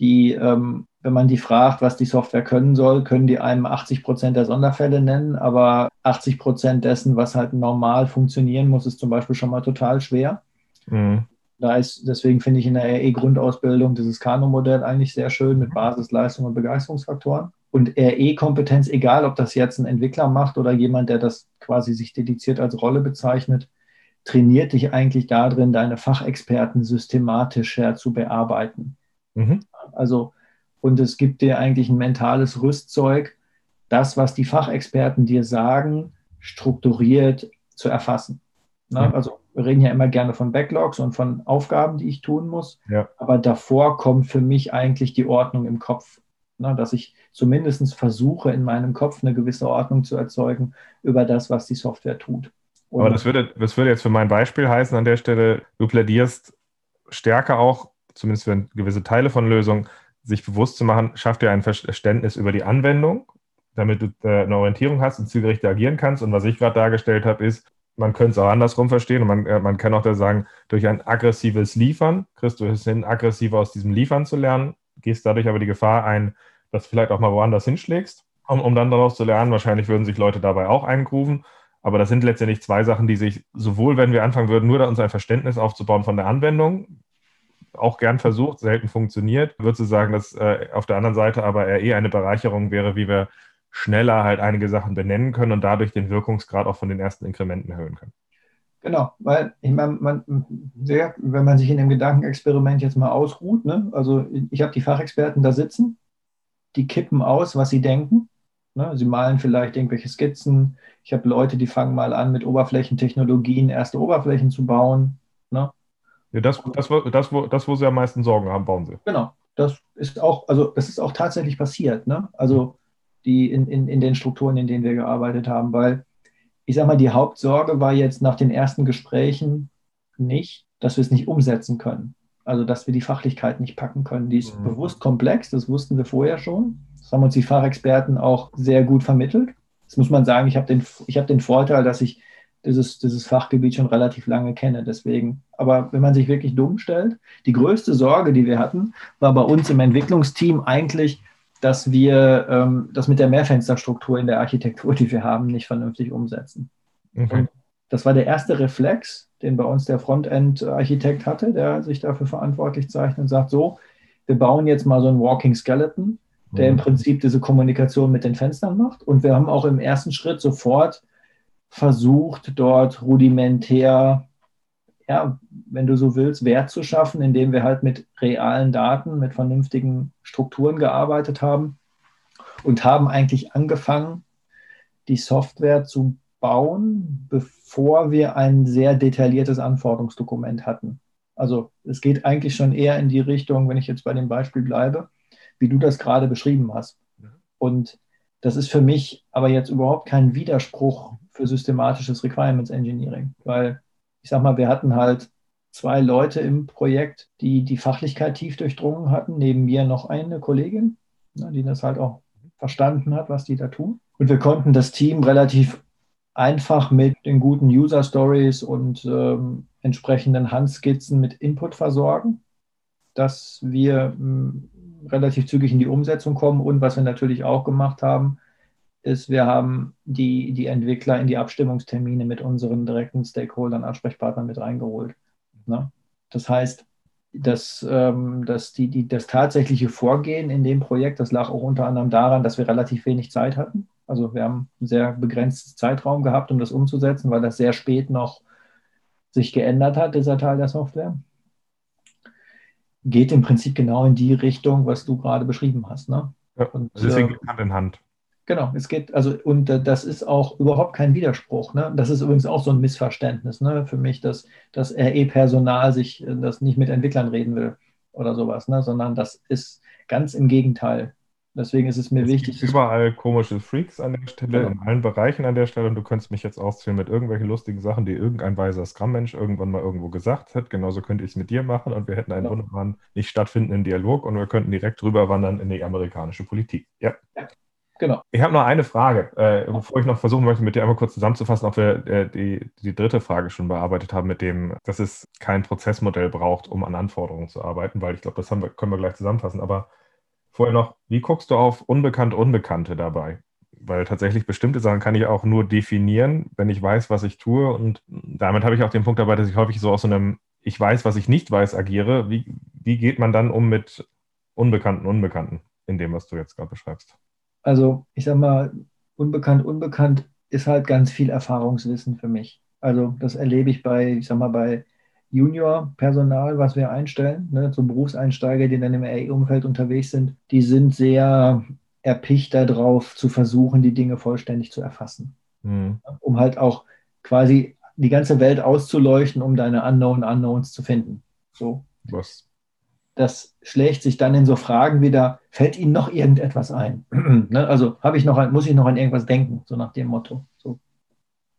Die, ähm, wenn man die fragt, was die Software können soll, können die einem achtzig Prozent der Sonderfälle nennen, aber achtzig Prozent dessen, was halt normal funktionieren muss, ist zum Beispiel schon mal total schwer. Mhm. Da ist, deswegen finde ich in der R E-Grundausbildung dieses Kano-Modell eigentlich sehr schön mit Basis, Leistung und Begeisterungsfaktoren. Und R E-Kompetenz, egal ob das jetzt ein Entwickler macht oder jemand, der das quasi sich dediziert als Rolle bezeichnet, trainiert dich eigentlich darin, deine Fachexperten systematischer zu bearbeiten. Mhm. Also, und es gibt dir eigentlich ein mentales Rüstzeug, das, was die Fachexperten dir sagen, strukturiert zu erfassen. Na, mhm. Also, wir reden ja immer gerne von Backlogs und von Aufgaben, die ich tun muss. Ja. Aber davor kommt für mich eigentlich die Ordnung im Kopf. Na, dass ich zumindest versuche, in meinem Kopf eine gewisse Ordnung zu erzeugen über das, was die Software tut. Und aber das würde, das würde jetzt für mein Beispiel heißen an der Stelle, du plädierst stärker auch, zumindest für gewisse Teile von Lösungen, sich bewusst zu machen, schafft dir ein Verständnis über die Anwendung, damit du eine Orientierung hast und zielgerichtet agieren kannst. Und was ich gerade dargestellt habe, ist, man könnte es auch andersrum verstehen und man, man kann auch da sagen, durch ein aggressives Liefern kriegst du es hin, aggressiver aus diesem Liefern zu lernen, gehst dadurch aber die Gefahr ein, dass du vielleicht auch mal woanders hinschlägst, um, um dann daraus zu lernen. Wahrscheinlich würden sich Leute dabei auch eingrooven, aber das sind letztendlich zwei Sachen, die sich sowohl, wenn wir anfangen würden, nur da uns ein Verständnis aufzubauen von der Anwendung, auch gern versucht, selten funktioniert, würde zu sagen, dass äh, auf der anderen Seite aber eher eh eine Bereicherung wäre, wie wir schneller halt einige Sachen benennen können und dadurch den Wirkungsgrad auch von den ersten Inkrementen erhöhen können. Genau, weil ich meine, man, wenn man sich in dem Gedankenexperiment jetzt mal ausruht, ne? Also ich habe die Fachexperten da sitzen, die kippen aus, was sie denken. Ne? Sie malen vielleicht irgendwelche Skizzen. Ich habe Leute, die fangen mal an, mit Oberflächentechnologien erste Oberflächen zu bauen. Ne? Ja, das, das, das, wo, das, wo sie am meisten Sorgen haben, bauen sie. Genau, das ist auch, also das ist auch tatsächlich passiert. Ne? Also die in, in, in den Strukturen, in denen wir gearbeitet haben, weil ich sag mal, die Hauptsorge war jetzt nach den ersten Gesprächen nicht, dass wir es nicht umsetzen können. Also, dass wir die Fachlichkeit nicht packen können. Die ist mhm. bewusst komplex, das wussten wir vorher schon. Das haben uns die Fachexperten auch sehr gut vermittelt. Das muss man sagen, ich habe den, ich hab den Vorteil, dass ich dieses, dieses Fachgebiet schon relativ lange kenne. Deswegen. Aber wenn man sich wirklich dumm stellt, die größte Sorge, die wir hatten, war bei uns im Entwicklungsteam eigentlich, dass wir ähm, das mit der Mehrfensterstruktur in der Architektur, die wir haben, nicht vernünftig umsetzen. Okay. Und das war der erste Reflex, den bei uns der Frontend-Architekt hatte, der sich dafür verantwortlich zeichnet und sagt, so, wir bauen jetzt mal so einen Walking Skeleton, der im Prinzip diese Kommunikation mit den Fenstern macht. Und wir haben auch im ersten Schritt sofort versucht, dort rudimentär, ja, wenn du so willst, Wert zu schaffen, indem wir halt mit realen Daten, mit vernünftigen Strukturen gearbeitet haben und haben eigentlich angefangen, die Software zu bauen, bevor wir ein sehr detailliertes Anforderungsdokument hatten. Also es geht eigentlich schon eher in die Richtung, wenn ich jetzt bei dem Beispiel bleibe, wie du das gerade beschrieben hast. Und das ist für mich aber jetzt überhaupt kein Widerspruch für systematisches Requirements Engineering, weil ich sag mal, wir hatten halt zwei Leute im Projekt, die die Fachlichkeit tief durchdrungen hatten, neben mir noch eine Kollegin, die das halt auch verstanden hat, was die da tun. Und wir konnten das Team relativ einfach mit den guten User Stories und ähm, entsprechenden Handskizzen mit Input versorgen, dass wir mh, relativ zügig in die Umsetzung kommen. Und was wir natürlich auch gemacht haben, ist, wir haben die, die Entwickler in die Abstimmungstermine mit unseren direkten Stakeholdern, Ansprechpartnern mit reingeholt. Ne? Das heißt, dass, ähm, dass die, die, das tatsächliche Vorgehen in dem Projekt, das lag auch unter anderem daran, dass wir relativ wenig Zeit hatten. Also wir haben einen sehr begrenzten Zeitraum gehabt, um das umzusetzen, weil das sehr spät noch sich geändert hat, dieser Teil der Software. Geht im Prinzip genau in die Richtung, was du gerade beschrieben hast. Ne? Ja, und, deswegen äh, Hand in Hand. Genau, es geht, also, und äh, das ist auch überhaupt kein Widerspruch. Ne? Das ist übrigens auch so ein Missverständnis, ne? Für mich, dass das R E-Personal sich äh, das nicht mit Entwicklern reden will oder sowas, ne? Sondern das ist ganz im Gegenteil. Deswegen ist es mir es wichtig. Gibt überall komische Freaks an der Stelle, genau. In allen Bereichen an der Stelle. Und du könntest mich jetzt ausführen mit irgendwelchen lustigen Sachen, die irgendein weiser Scrum-Mensch irgendwann mal irgendwo gesagt hat. Genauso könnte ich es mit dir machen und wir hätten einen genau. wunderbaren, nicht stattfindenden Dialog und wir könnten direkt rüberwandern in die amerikanische Politik. Ja, ja genau. Ich habe noch eine Frage, äh, bevor ich noch versuchen möchte, mit dir einmal kurz zusammenzufassen, ob wir äh, die, die dritte Frage schon bearbeitet haben, mit dem, dass es kein Prozessmodell braucht, um an Anforderungen zu arbeiten, weil ich glaube, das haben wir, können wir gleich zusammenfassen. Aber vorher noch, wie guckst du auf Unbekannte, Unbekannte dabei? Weil tatsächlich bestimmte Sachen kann ich auch nur definieren, wenn ich weiß, was ich tue. Und damit habe ich auch den Punkt dabei, dass ich häufig so aus so einem Ich weiß, was ich nicht weiß agiere. Wie, wie geht man dann um mit Unbekannten, Unbekannten in dem, was du jetzt gerade beschreibst? Also ich sag mal, unbekannt, unbekannt ist halt ganz viel Erfahrungswissen für mich. Also das erlebe ich bei, ich sag mal, bei Junior-Personal, was wir einstellen, ne, so Berufseinsteiger, die dann im R E-Umfeld unterwegs sind, die sind sehr erpicht darauf, zu versuchen, die Dinge vollständig zu erfassen. Mhm. Um halt auch quasi die ganze Welt auszuleuchten, um deine Unknown Unknowns zu finden. So. Was? Das schlägt sich dann in so Fragen wieder, fällt Ihnen noch irgendetwas ein? Ne, also habe ich noch ein, muss ich noch an irgendwas denken, so nach dem Motto. So.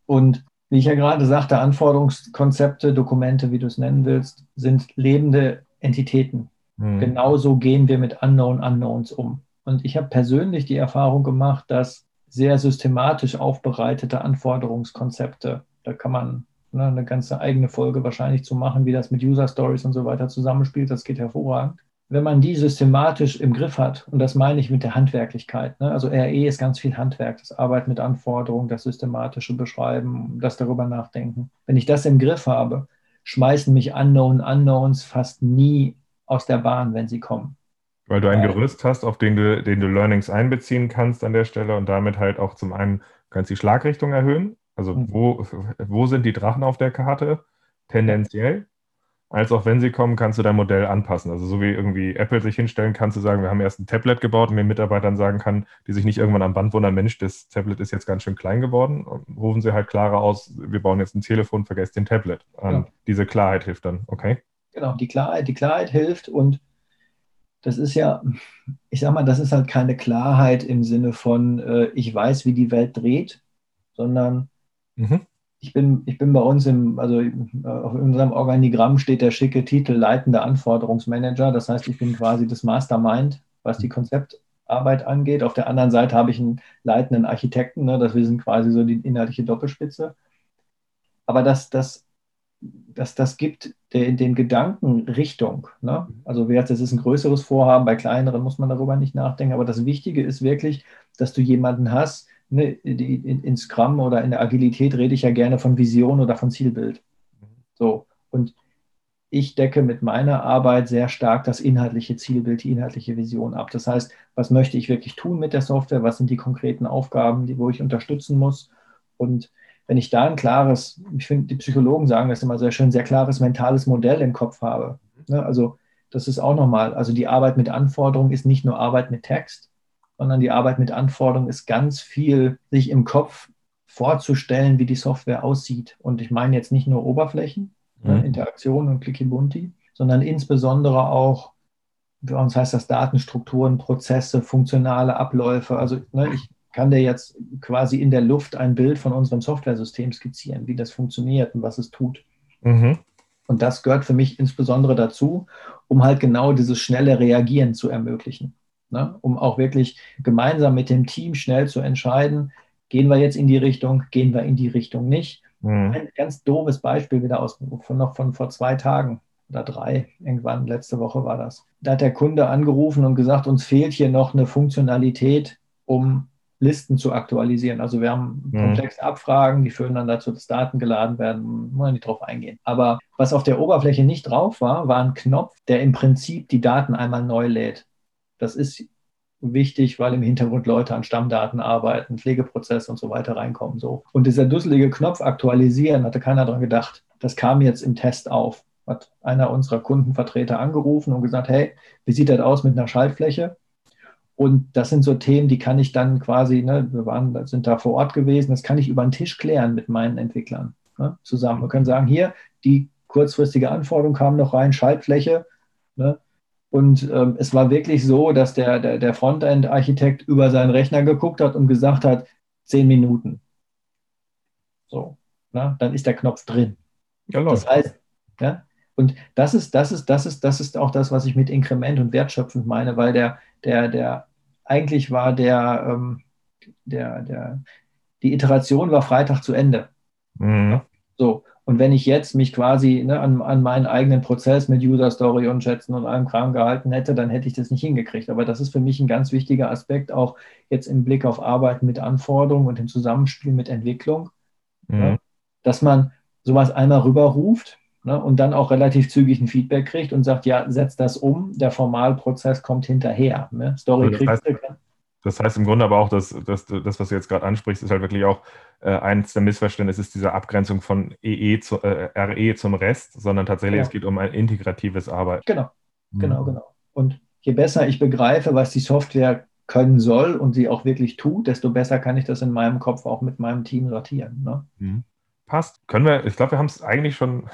Und wie ich ja gerade sagte, Anforderungskonzepte, Dokumente, wie du es nennen willst, sind lebende Entitäten. Mhm. Genauso gehen wir mit Unknown Unknowns um. Und ich habe persönlich die Erfahrung gemacht, dass sehr systematisch aufbereitete Anforderungskonzepte, da kann man ne, eine ganze eigene Folge wahrscheinlich zu machen, wie das mit User Stories und so weiter zusammenspielt, das geht hervorragend. Wenn man die systematisch im Griff hat, und das meine ich mit der Handwerklichkeit, ne? Also R E ist ganz viel Handwerk, das Arbeiten mit Anforderungen, das systematische Beschreiben, das darüber nachdenken. Wenn ich das im Griff habe, schmeißen mich Unknown Unknowns fast nie aus der Bahn, wenn sie kommen. Weil du ein Gerüst hast, auf den du, den du Learnings einbeziehen kannst an der Stelle und damit halt auch zum einen kannst die Schlagrichtung erhöhen, also mhm. wo, wo sind die Drachen auf der Karte tendenziell? Als auch wenn sie kommen, kannst du dein Modell anpassen. Also so wie irgendwie Apple sich hinstellen kann, zu sagen, wir haben erst ein Tablet gebaut und den Mitarbeitern sagen kann, die sich nicht irgendwann am Band wundern, Mensch, das Tablet ist jetzt ganz schön klein geworden, rufen sie halt klarer aus, wir bauen jetzt ein Telefon, vergesst den Tablet. Genau. Ähm, diese Klarheit hilft dann, okay? Genau, die Klarheit, die Klarheit hilft und das ist ja, ich sag mal, das ist halt keine Klarheit im Sinne von, äh, ich weiß, wie die Welt dreht, sondern Mhm. Ich bin, ich bin bei uns im, also auf unserem Organigramm steht der schicke Titel leitender Anforderungsmanager. Das heißt, ich bin quasi das Mastermind, was die Konzeptarbeit angeht. Auf der anderen Seite habe ich einen leitenden Architekten, ne? Das wir sind quasi so die inhaltliche Doppelspitze. Aber das, das, das, das gibt den, den Gedanken Richtung. Ne? Also wer jetzt, das ist ein größeres Vorhaben, bei kleineren muss man darüber nicht nachdenken. Aber das Wichtige ist wirklich, dass du jemanden hast, in Scrum oder in der Agilität rede ich ja gerne von Vision oder von Zielbild. So. Und ich decke mit meiner Arbeit sehr stark das inhaltliche Zielbild, die inhaltliche Vision ab. Das heißt, was möchte ich wirklich tun mit der Software? Was sind die konkreten Aufgaben, die, wo ich unterstützen muss? Und wenn ich da ein klares, ich finde, die Psychologen sagen das immer sehr schön, sehr klares mentales Modell im Kopf habe. Ne? Also das ist auch nochmal, also die Arbeit mit Anforderungen ist nicht nur Arbeit mit Text, sondern die Arbeit mit Anforderungen ist ganz viel, sich im Kopf vorzustellen, wie die Software aussieht. Und ich meine jetzt nicht nur Oberflächen, mhm. Interaktionen und Clicky-Bunti, sondern insbesondere auch, bei uns heißt das Datenstrukturen, Prozesse, funktionale Abläufe. Also ne, ich kann dir jetzt quasi in der Luft ein Bild von unserem Softwaresystem skizzieren, wie das funktioniert und was es tut. Mhm. Und das gehört für mich insbesondere dazu, um halt genau dieses schnelle Reagieren zu ermöglichen. Ne, um auch wirklich gemeinsam mit dem Team schnell zu entscheiden, gehen wir jetzt in die Richtung, gehen wir in die Richtung nicht. Mhm. Ein ganz doofes Beispiel wieder aus, von, noch von vor zwei Tagen oder drei, irgendwann, letzte Woche war das. Da hat der Kunde angerufen und gesagt, uns fehlt hier noch eine Funktionalität, um Listen zu aktualisieren. Also wir haben mhm. komplexe Abfragen, die führen dann dazu, dass Daten geladen werden, muss man nicht drauf eingehen. Aber was auf der Oberfläche nicht drauf war, war ein Knopf, der im Prinzip die Daten einmal neu lädt. Das ist wichtig, weil im Hintergrund Leute an Stammdaten arbeiten, Pflegeprozesse und so weiter reinkommen. So. Und dieser dusselige Knopf aktualisieren, hatte keiner daran gedacht. Das kam jetzt im Test auf. Hat einer unserer Kundenvertreter angerufen und gesagt, hey, wie sieht das aus mit einer Schaltfläche? Und das sind so Themen, die kann ich dann quasi, ne, wir waren, sind da vor Ort gewesen, das kann ich über den Tisch klären mit meinen Entwicklern, ne, zusammen. Wir können sagen, hier, die kurzfristige Anforderung kam noch rein, Schaltfläche, ne? Und ähm, es war wirklich so, dass der, der, der Frontend-Architekt über seinen Rechner geguckt hat und gesagt hat, zehn Minuten. So, na, dann ist der Knopf drin. Ja, das heißt, ja, und das ist, das ist, das ist, das ist auch das, was ich mit Inkrement und wertschöpfend meine, weil der, der, der, eigentlich war der, ähm, der, der, die Iteration war Freitag zu Ende. Mhm. So. Und wenn ich jetzt mich quasi ne, an, an meinen eigenen Prozess mit User Story und Schätzen und allem Kram gehalten hätte, dann hätte ich das nicht hingekriegt. Aber das ist für mich ein ganz wichtiger Aspekt, auch jetzt im Blick auf Arbeiten mit Anforderungen und im Zusammenspiel mit Entwicklung, mhm. ne, dass man sowas einmal rüberruft ne, und dann auch relativ zügig ein Feedback kriegt und sagt, ja, setz das um, der Formalprozess kommt hinterher. Ne? Story also kriegst du. Das heißt im Grunde aber auch, dass, dass, das, was du jetzt gerade ansprichst, ist halt wirklich auch äh, eins der Missverständnisse, ist diese Abgrenzung von E E zu äh, R E zum Rest, sondern tatsächlich genau. Es geht um ein integratives Arbeiten. Genau, mhm. genau, genau. Und je besser ich begreife, was die Software können soll und sie auch wirklich tut, desto besser kann ich das in meinem Kopf auch mit meinem Team sortieren. Ne? Mhm. Passt. Können wir, ich glaube, wir haben es eigentlich schon,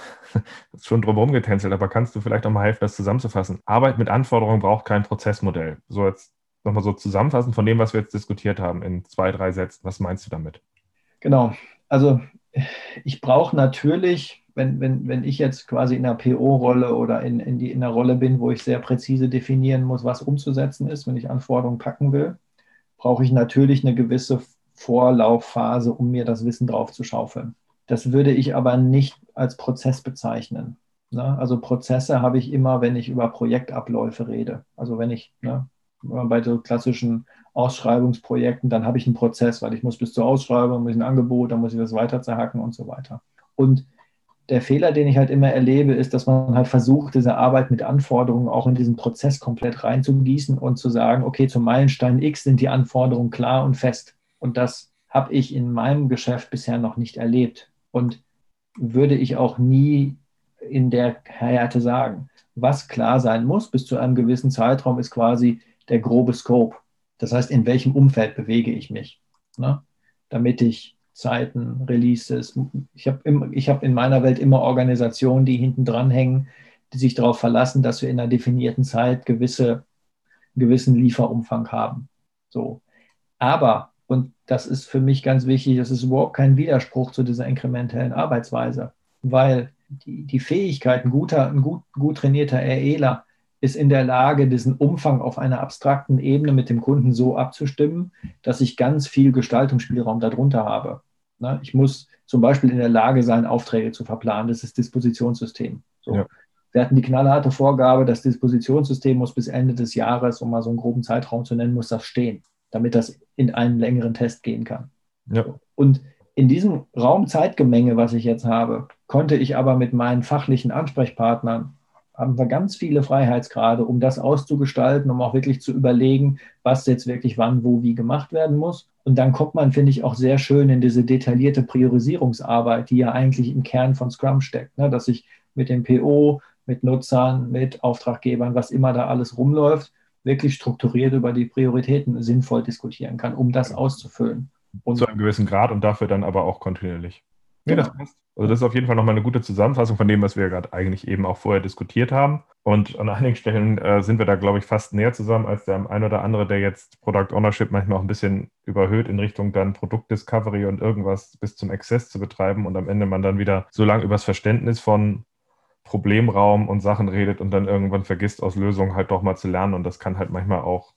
schon drumherum getänzelt, aber kannst du vielleicht auch mal helfen, das zusammenzufassen? Arbeit mit Anforderungen braucht kein Prozessmodell. So jetzt nochmal so zusammenfassend von dem, was wir jetzt diskutiert haben, in zwei, drei Sätzen. Was meinst du damit? Genau. Also ich brauche natürlich, wenn, wenn, wenn ich jetzt quasi in einer P O-Rolle oder in, in, die, in einer Rolle bin, wo ich sehr präzise definieren muss, was umzusetzen ist, wenn ich Anforderungen packen will, brauche ich natürlich eine gewisse Vorlaufphase, um mir das Wissen drauf zu schaufeln. Das würde ich aber nicht als Prozess bezeichnen. Ne? Also Prozesse habe ich immer, wenn ich über Projektabläufe rede. Also wenn ich... Ne, bei so klassischen Ausschreibungsprojekten, dann habe ich einen Prozess, weil ich muss bis zur Ausschreibung, muss ich ein Angebot, dann muss ich das weiter zerhacken und so weiter. Und der Fehler, den ich halt immer erlebe, ist, dass man halt versucht, diese Arbeit mit Anforderungen auch in diesen Prozess komplett reinzugießen und zu sagen, okay, zum Meilenstein X sind die Anforderungen klar und fest. Und das habe ich in meinem Geschäft bisher noch nicht erlebt und würde ich auch nie in der Härte sagen. Was klar sein muss bis zu einem gewissen Zeitraum ist quasi der grobe Scope. Das heißt, in welchem Umfeld bewege ich mich, ne? Damit ich Zeiten, Releases, ich habe hab in meiner Welt immer Organisationen, die hinten dran hängen, die sich darauf verlassen, dass wir in einer definierten Zeit gewisse, einen gewissen Lieferumfang haben. So. Aber, und Das ist für mich ganz wichtig. Das ist überhaupt kein Widerspruch zu dieser inkrementellen Arbeitsweise, weil die, die Fähigkeit, ein, guter, ein gut, gut trainierter R Eler ist in der Lage, diesen Umfang auf einer abstrakten Ebene mit dem Kunden so abzustimmen, dass ich ganz viel Gestaltungsspielraum darunter habe. Ich muss zum Beispiel in der Lage sein, Aufträge zu verplanen. Das ist Dispositionssystem. So. Ja. Wir hatten die knallharte Vorgabe, das Dispositionssystem muss bis Ende des Jahres, um mal so einen groben Zeitraum zu nennen, muss das stehen, damit das in einen längeren Test gehen kann. Ja. Und in diesem Raum-Zeitgemenge, was ich jetzt habe, konnte ich aber mit meinen fachlichen Ansprechpartnern, haben wir ganz viele Freiheitsgrade, um das auszugestalten, um auch wirklich zu überlegen, was jetzt wirklich wann, wo, wie gemacht werden muss. Und dann kommt man, finde ich, auch sehr schön in diese detaillierte Priorisierungsarbeit, die ja eigentlich im Kern von Scrum steckt, ne? Dass ich mit dem P O, mit Nutzern, mit Auftraggebern, was immer da alles rumläuft, wirklich strukturiert über die Prioritäten sinnvoll diskutieren kann, um das auszufüllen. Und zu einem gewissen Grad und dafür dann aber auch kontinuierlich. Nee, das passt. Also das ist auf jeden Fall nochmal eine gute Zusammenfassung von dem, was wir gerade eigentlich eben auch vorher diskutiert haben. Und an einigen Stellen äh, sind wir da, glaube ich, fast näher zusammen als der ein oder andere, der jetzt Product Ownership manchmal auch ein bisschen überhöht in Richtung dann Produktdiscovery und irgendwas bis zum Exzess zu betreiben und am Ende man dann wieder so lange über das Verständnis von Problemraum und Sachen redet und dann irgendwann vergisst, aus Lösungen halt doch mal zu lernen. Und das kann halt manchmal auch,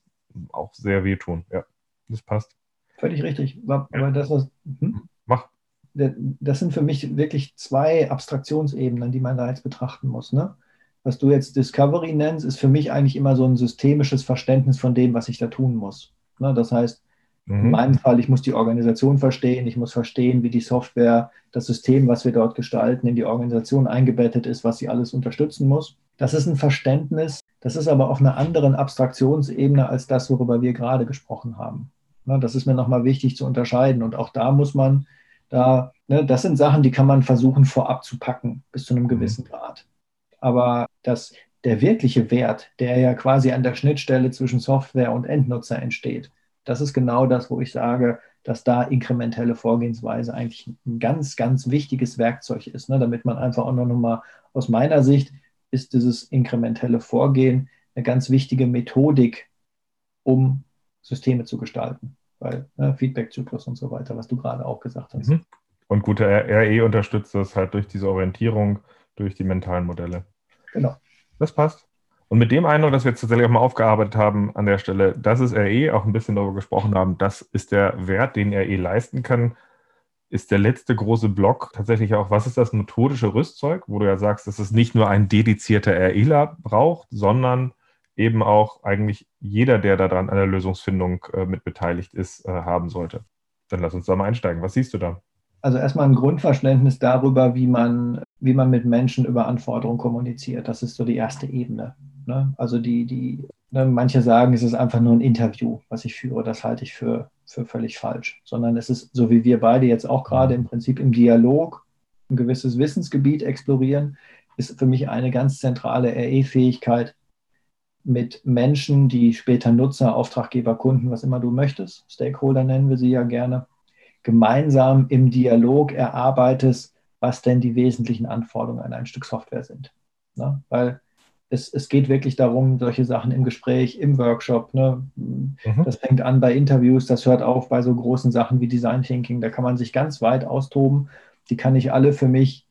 auch sehr wehtun. Ja, das passt. Völlig richtig. Aber ja. das, was, hm? Mach. Das sind für mich wirklich zwei Abstraktionsebenen, die man da jetzt betrachten muss. Ne? Was du jetzt Discovery nennst, ist für mich eigentlich immer so ein systemisches Verständnis von dem, was ich da tun muss. Ne? Das heißt, mhm. in meinem Fall, ich muss die Organisation verstehen, ich muss verstehen, wie die Software, das System, was wir dort gestalten, in die Organisation eingebettet ist, was sie alles unterstützen muss. Das ist ein Verständnis, das ist aber auf einer anderen Abstraktionsebene als das, worüber wir gerade gesprochen haben. Ne? Das ist mir nochmal wichtig zu unterscheiden. Und auch da muss man Da, ne, das sind Sachen, die kann man versuchen vorab zu packen, bis zu einem gewissen Grad. Aber das, der wirkliche Wert, der ja quasi an der Schnittstelle zwischen Software und Endnutzer entsteht, das ist genau das, wo ich sage, dass da inkrementelle Vorgehensweise eigentlich ein ganz, ganz wichtiges Werkzeug ist, ne, damit man einfach auch noch mal, aus meiner Sicht ist dieses inkrementelle Vorgehen eine ganz wichtige Methodik, um Systeme zu gestalten. Weil ne, Feedback-Zyklus und so weiter, was du gerade auch gesagt hast. Und gute R E unterstützt das halt durch diese Orientierung, durch die mentalen Modelle. Genau. Das passt. Und mit dem Eindruck, dass wir jetzt tatsächlich auch mal aufgearbeitet haben an der Stelle, dass es R E, auch ein bisschen darüber gesprochen haben, das ist der Wert, den R E leisten kann, ist der letzte große Block tatsächlich auch, was ist das methodische Rüstzeug, wo du ja sagst, dass es nicht nur ein dedizierter REler braucht, sondern eben auch eigentlich jeder, der daran an der Lösungsfindung äh, mit beteiligt ist, äh, haben sollte. Dann lass uns da mal einsteigen. Was siehst du da? Also erstmal ein Grundverständnis darüber, wie man, wie man mit Menschen über Anforderungen kommuniziert. Das ist so die erste Ebene. Ne? Also die, die ne, manche sagen, es ist einfach nur ein Interview, was ich führe. Das halte ich für, für völlig falsch. Sondern es ist, so wie wir beide jetzt auch gerade im Prinzip im Dialog ein gewisses Wissensgebiet explorieren, ist für mich eine ganz zentrale R E-Fähigkeit, mit Menschen, die später Nutzer, Auftraggeber, Kunden, was immer du möchtest, Stakeholder nennen wir sie ja gerne, gemeinsam im Dialog erarbeitest, was denn die wesentlichen Anforderungen an ein Stück Software sind. Ne? Weil es, es geht wirklich darum, solche Sachen im Gespräch, im Workshop, ne? mhm. das fängt an bei Interviews, das hört auf bei so großen Sachen wie Design Thinking, da kann man sich ganz weit austoben, die kann ich alle für mich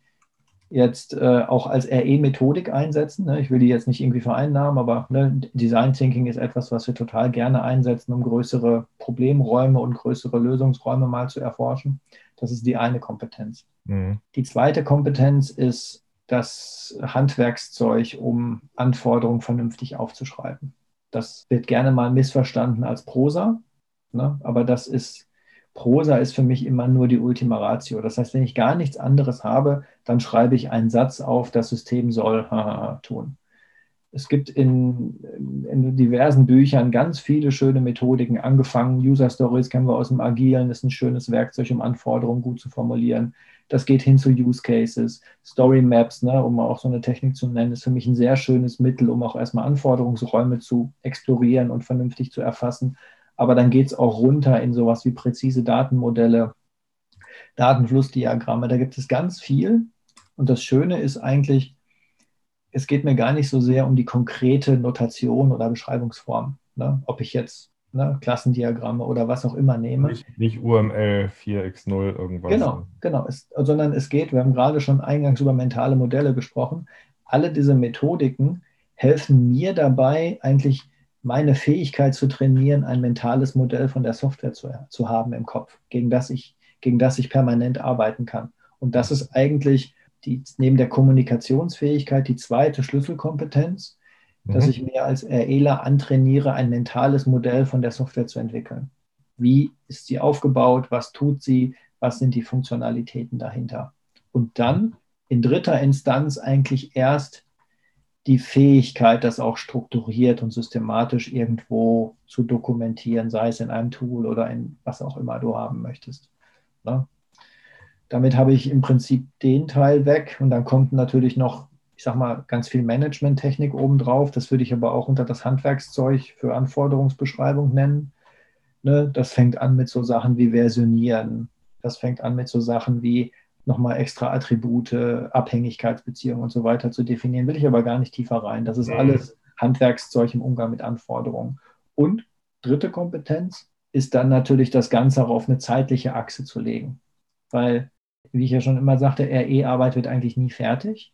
jetzt äh, auch als R E-Methodik einsetzen. Ne? Ich will die jetzt nicht irgendwie vereinnahmen, aber ne, Design Thinking ist etwas, was wir total gerne einsetzen, um größere Problemräume und größere Lösungsräume mal zu erforschen. Das ist die eine Kompetenz. Mhm. Die zweite Kompetenz ist das Handwerkszeug, um Anforderungen vernünftig aufzuschreiben. Das wird gerne mal missverstanden als Prosa, ne? aber das ist Prosa ist für mich immer nur die Ultima Ratio. Das heißt, wenn ich gar nichts anderes habe, dann schreibe ich einen Satz auf, das System soll tun. Es gibt in, in diversen Büchern ganz viele schöne Methodiken, angefangen. User Stories kennen wir aus dem Agilen, ist ein schönes Werkzeug, um Anforderungen gut zu formulieren. Das geht hin zu Use Cases. Story Maps, ne, um auch so eine Technik zu nennen, ist für mich ein sehr schönes Mittel, um auch erstmal Anforderungsräume zu explorieren und vernünftig zu erfassen. Aber dann geht es auch runter in sowas wie präzise Datenmodelle, Datenflussdiagramme. Da gibt es ganz viel. Und das Schöne ist eigentlich, es geht mir gar nicht so sehr um die konkrete Notation oder Beschreibungsform. Ne? Ob ich jetzt ne, Klassendiagramme oder was auch immer nehme. Nicht, nicht U M L vier mal null irgendwas. Genau, genau. Es, sondern es geht, wir haben gerade schon eingangs über mentale Modelle gesprochen, alle diese Methodiken helfen mir dabei, eigentlich meine Fähigkeit zu trainieren, ein mentales Modell von der Software zu, zu haben im Kopf, gegen das, ich, gegen das ich permanent arbeiten kann. Und das ist eigentlich die, neben der Kommunikationsfähigkeit die zweite Schlüsselkompetenz, dass ich mir als R Eler antrainiere, ein mentales Modell von der Software zu entwickeln. Wie ist sie aufgebaut? Was tut sie? Was sind die Funktionalitäten dahinter? Und dann in dritter Instanz eigentlich erst die Fähigkeit, das auch strukturiert und systematisch irgendwo zu dokumentieren, sei es in einem Tool oder in was auch immer du haben möchtest. Ne? Damit habe ich im Prinzip den Teil weg und dann kommt natürlich noch, ich sag mal, ganz viel Management-Technik obendrauf. Das würde ich aber auch unter das Handwerkszeug für Anforderungsbeschreibung nennen. Ne? Das fängt an mit so Sachen wie Versionieren. Das fängt an mit so Sachen wie nochmal extra Attribute, Abhängigkeitsbeziehungen und so weiter zu definieren. Will ich aber gar nicht tiefer rein. Das ist alles Handwerkszeug im Umgang mit Anforderungen. Und dritte Kompetenz ist dann natürlich, das Ganze auch auf eine zeitliche Achse zu legen. Weil, wie ich ja schon immer sagte, R E-Arbeit wird eigentlich nie fertig,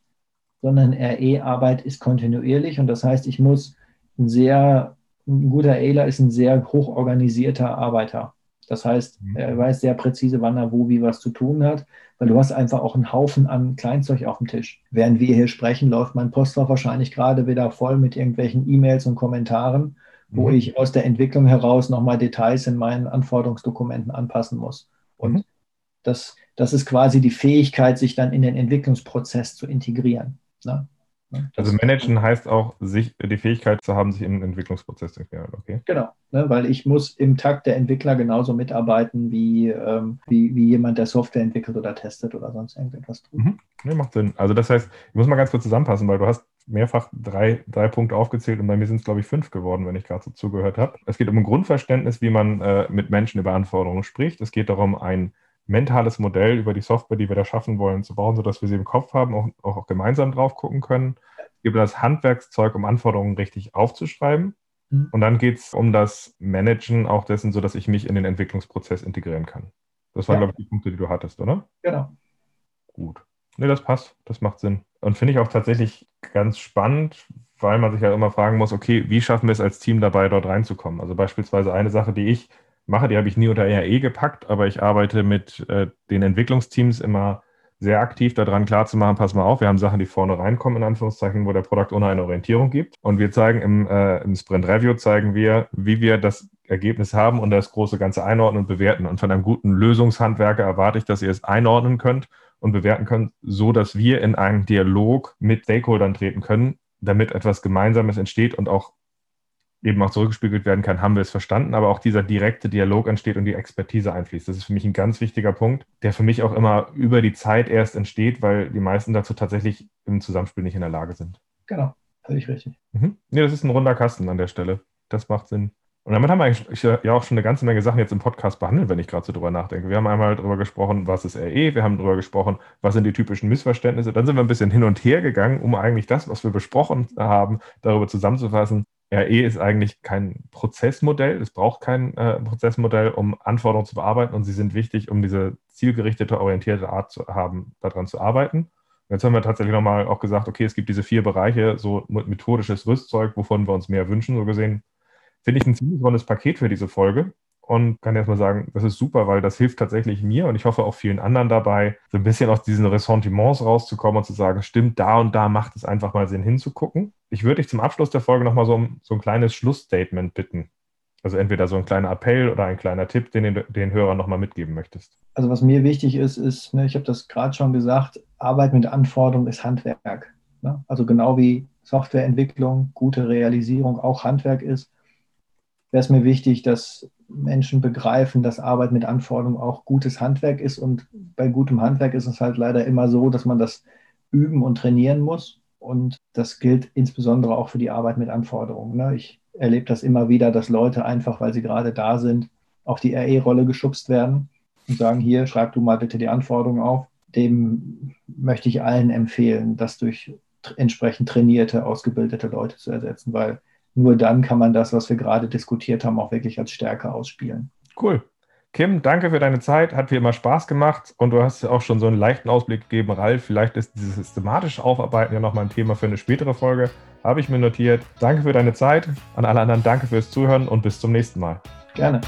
sondern R E-Arbeit ist kontinuierlich und das heißt, ich muss ein sehr, ein guter R Eler ist ein sehr hochorganisierter Arbeiter. Das heißt, er weiß sehr präzise, wann er wo, wie was zu tun hat, weil du hast einfach auch einen Haufen an Kleinzeug auf dem Tisch. Während wir hier sprechen, läuft mein Postfach wahrscheinlich gerade wieder voll mit irgendwelchen E-Mails und Kommentaren, wo mhm. ich aus der Entwicklung heraus nochmal Details in meinen Anforderungsdokumenten anpassen muss. Und mhm. das, das ist quasi die Fähigkeit, sich dann in den Entwicklungsprozess zu integrieren. Na, na, also managen heißt auch, sich die Fähigkeit zu haben, sich im Entwicklungsprozess zu erklären, okay? Genau, ne, weil ich muss im Takt der Entwickler genauso mitarbeiten, wie, ähm, wie, wie jemand, der Software entwickelt oder testet oder sonst irgendetwas tut. Mhm. Nee, macht Sinn. Also das heißt, ich muss mal ganz kurz zusammenfassen, weil du hast mehrfach drei, drei Punkte aufgezählt und bei mir sind es, glaube ich, fünf geworden, wenn ich gerade so zugehört habe. Es geht um ein Grundverständnis, wie man äh, mit Menschen über Anforderungen spricht. Es geht darum, ein mentales Modell über die Software, die wir da schaffen wollen, zu bauen, sodass wir sie im Kopf haben, auch, auch, auch gemeinsam drauf gucken können. Es gibt das Handwerkszeug, um Anforderungen richtig aufzuschreiben. Mhm. Und dann geht es um das Managen auch dessen, sodass ich mich in den Entwicklungsprozess integrieren kann. Das waren, ja. glaube ich, die Punkte, die du hattest, oder? Genau. Gut. Ne, das passt. Das macht Sinn. Und finde ich auch tatsächlich ganz spannend, weil man sich ja halt immer fragen muss, okay, wie schaffen wir es als Team dabei, dort reinzukommen? Also beispielsweise eine Sache, die ich mache, die habe ich nie unter R E gepackt, aber ich arbeite mit äh, den Entwicklungsteams immer sehr aktiv daran klarzumachen, pass mal auf, wir haben Sachen, die vorne reinkommen, in Anführungszeichen, wo der Product Owner eine Orientierung gibt. Und wir zeigen im, äh, im Sprint Review, zeigen wir, wie wir das Ergebnis haben und das große Ganze einordnen und bewerten. Und von einem guten Lösungshandwerker erwarte ich, dass ihr es einordnen könnt und bewerten könnt, so dass wir in einen Dialog mit Stakeholdern treten können, damit etwas Gemeinsames entsteht und auch eben auch zurückgespiegelt werden kann, haben wir es verstanden, aber auch dieser direkte Dialog entsteht und die Expertise einfließt. Das ist für mich ein ganz wichtiger Punkt, der für mich auch immer über die Zeit erst entsteht, weil die meisten dazu tatsächlich im Zusammenspiel nicht in der Lage sind. Genau, völlig richtig. Mhm. Nee, das ist ein runder Kasten an der Stelle. Das macht Sinn. Und damit haben wir eigentlich ja auch schon eine ganze Menge Sachen jetzt im Podcast behandelt, wenn ich gerade so drüber nachdenke. Wir haben einmal drüber gesprochen, was ist R E, wir haben drüber gesprochen, was sind die typischen Missverständnisse. Dann sind wir ein bisschen hin und her gegangen, um eigentlich das, was wir besprochen haben, darüber zusammenzufassen. R E ist eigentlich kein Prozessmodell, es braucht kein äh, Prozessmodell, um Anforderungen zu bearbeiten und sie sind wichtig, um diese zielgerichtete, orientierte Art zu haben, daran zu arbeiten. Und jetzt haben wir tatsächlich nochmal auch gesagt, okay, es gibt diese vier Bereiche, so methodisches Rüstzeug, wovon wir uns mehr wünschen, so gesehen. Finde ich ein ziemlich rundes Paket für diese Folge und kann erstmal sagen, das ist super, weil das hilft tatsächlich mir und ich hoffe auch vielen anderen dabei, so ein bisschen aus diesen Ressentiments rauszukommen und zu sagen, stimmt, da und da macht es einfach mal Sinn hinzugucken. Ich würde dich zum Abschluss der Folge nochmal so um so ein kleines Schlussstatement bitten. Also entweder so ein kleiner Appell oder ein kleiner Tipp, den du den Hörern nochmal mitgeben möchtest. Also was mir wichtig ist, ist, ne, ich habe das gerade schon gesagt, Arbeit mit Anforderungen ist Handwerk. Ne? Also genau wie Softwareentwicklung, gute Realisierung auch Handwerk ist, wäre es mir wichtig, dass Menschen begreifen, dass Arbeit mit Anforderungen auch gutes Handwerk ist. Und bei gutem Handwerk ist es halt leider immer so, dass man das üben und trainieren muss. Und das gilt insbesondere auch für die Arbeit mit Anforderungen. Ne? Ich erlebe das immer wieder, dass Leute einfach, weil sie gerade da sind, auf die R E-Rolle geschubst werden und sagen, hier, schreib du mal bitte die Anforderungen auf. Dem möchte ich allen empfehlen, das durch entsprechend trainierte, ausgebildete Leute zu ersetzen, weil nur dann kann man das, was wir gerade diskutiert haben, auch wirklich als Stärke ausspielen. Cool. Kim, danke für deine Zeit, hat wie immer Spaß gemacht und du hast auch schon so einen leichten Ausblick gegeben, Ralf, vielleicht ist dieses systematische Aufarbeiten ja nochmal ein Thema für eine spätere Folge, habe ich mir notiert. Danke für deine Zeit, an alle anderen danke fürs Zuhören und bis zum nächsten Mal. Gerne.